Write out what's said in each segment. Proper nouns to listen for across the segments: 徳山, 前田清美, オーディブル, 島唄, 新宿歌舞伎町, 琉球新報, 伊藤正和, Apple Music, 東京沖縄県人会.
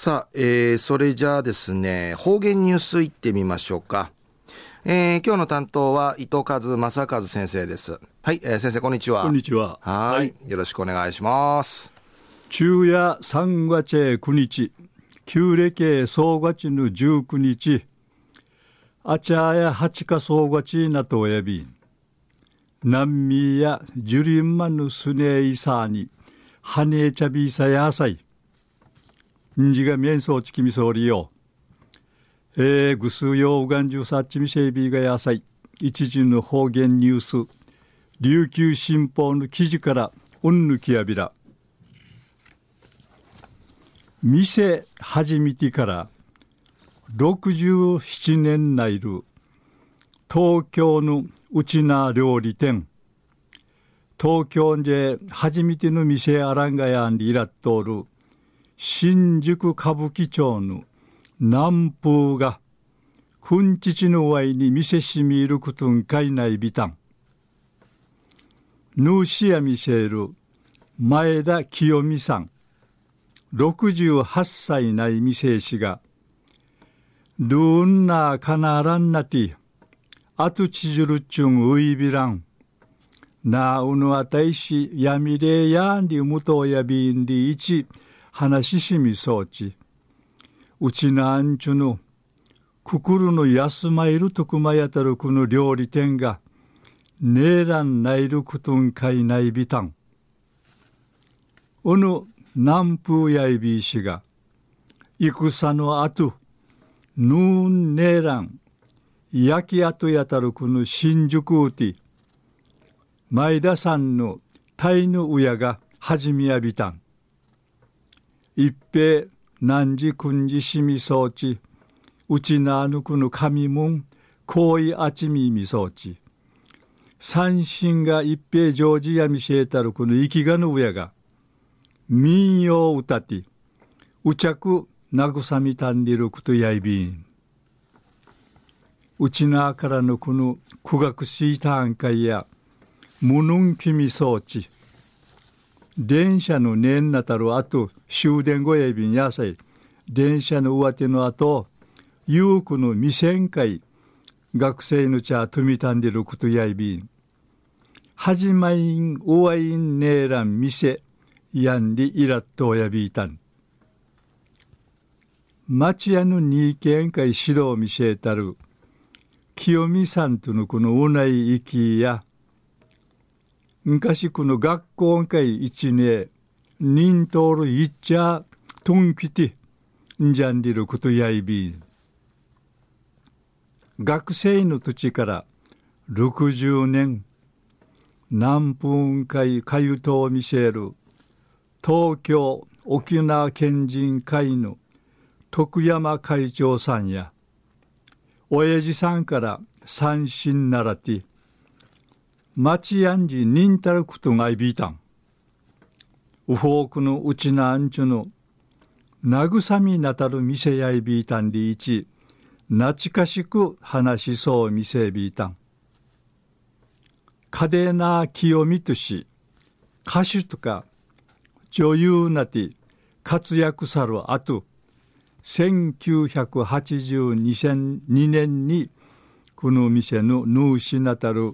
さあ、それじゃあですね、方言ニュースいってみましょうか。今日の担当は伊藤正和先生です。はい、先生こんにちは。こんにちは。はい、よろしくお願いします。中夜3月9日、旧暦総月の19日、あちゃや八か総月なとおやびん。南美やジュリンマヌスネイサーにハネチャビサヤサイんじがみえんそうちきみそうりよぐすうようがんじゅうさっちみせいびがやさい一時の方言ニュース琉球新報の記事からうんぬきやびら店始めてから67年ないる東京のうちな料理店東京で初めての店あらんがやんりいらっとる新宿歌舞伎町の南風がくんちちのわいに店しみるくとんかいないびたんぬうしやみせる前田清美さん68歳ない店しがルーンなかならんなてあとちじゅるちゅんういびらん。なうぬあたいしやみれやんりむとやびんりいち話しみそうち。うちなんちゅぬくくるの休まいるとくまやたるくの料理店がねえらんないるくとんかいないびたん。うぬ南風やいびいしが戦のあとぬんねえらん。焼き跡やたるくの新宿うて前田さんのタイの親が始めやびたん一平何時くんじしみそうちうちなあぬくの神もんこういあちみみそうち三神が一平ジョージやみせえたるくの生きがの親が民謡歌ってうちゃく慰みたんりるくとやいびんうちなからのこの苦学しいたんかいやむぬんきみそうち電車のねんなたるあと終電後やびんやさい電車の上手のあとゆうくの未旋回学生の茶とみたんでることやいびん始まいんおわいんねえらん店やんりいらっとやびいたん町屋のにいけんかいしろを見せたる清美さんとのこのおないいきや昔この学校会一年忍とるいっちゃとんきてんじゃんりることやいびん学生の土地から60年何分会かゆとを見せる東京沖縄県人会の徳山会長さんや親父さんから三振ならて、町やんじにんたることがいびいたん。うほうくのうちなあんちゅの、慰みなたる店やいびいたんでいち、なちかしく話しそうみせびいたん。かでな清美とし、歌手とか、女優なて、活躍さるあと、1982年にこの店の主しなたる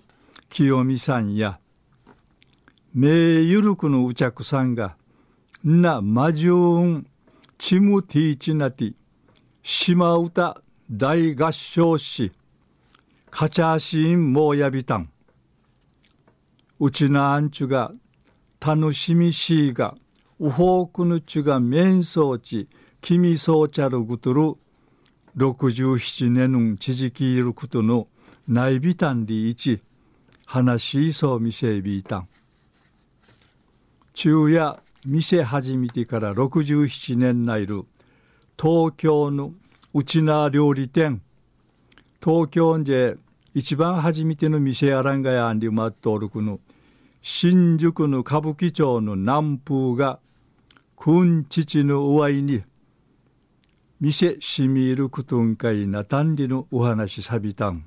清美さんや名ゆるくのうちゃくさんがなまじゅうんちむていちなて島唄大合唱しかちゃしんもやびたんうちなあんちゅが楽しみしいがうほうくぬちゅがめんそうち君そうちゃるぐとる67年のちじきいることのないびたんりいち話しそうみせびいたん昼夜店始めてから67年ないる東京のうちな料理店東京で一番初めての店あらんがやんりまっとるくの新宿の歌舞伎町の南風がくんちちの上いに店しみるくとんかいなたんりのお話さびたん。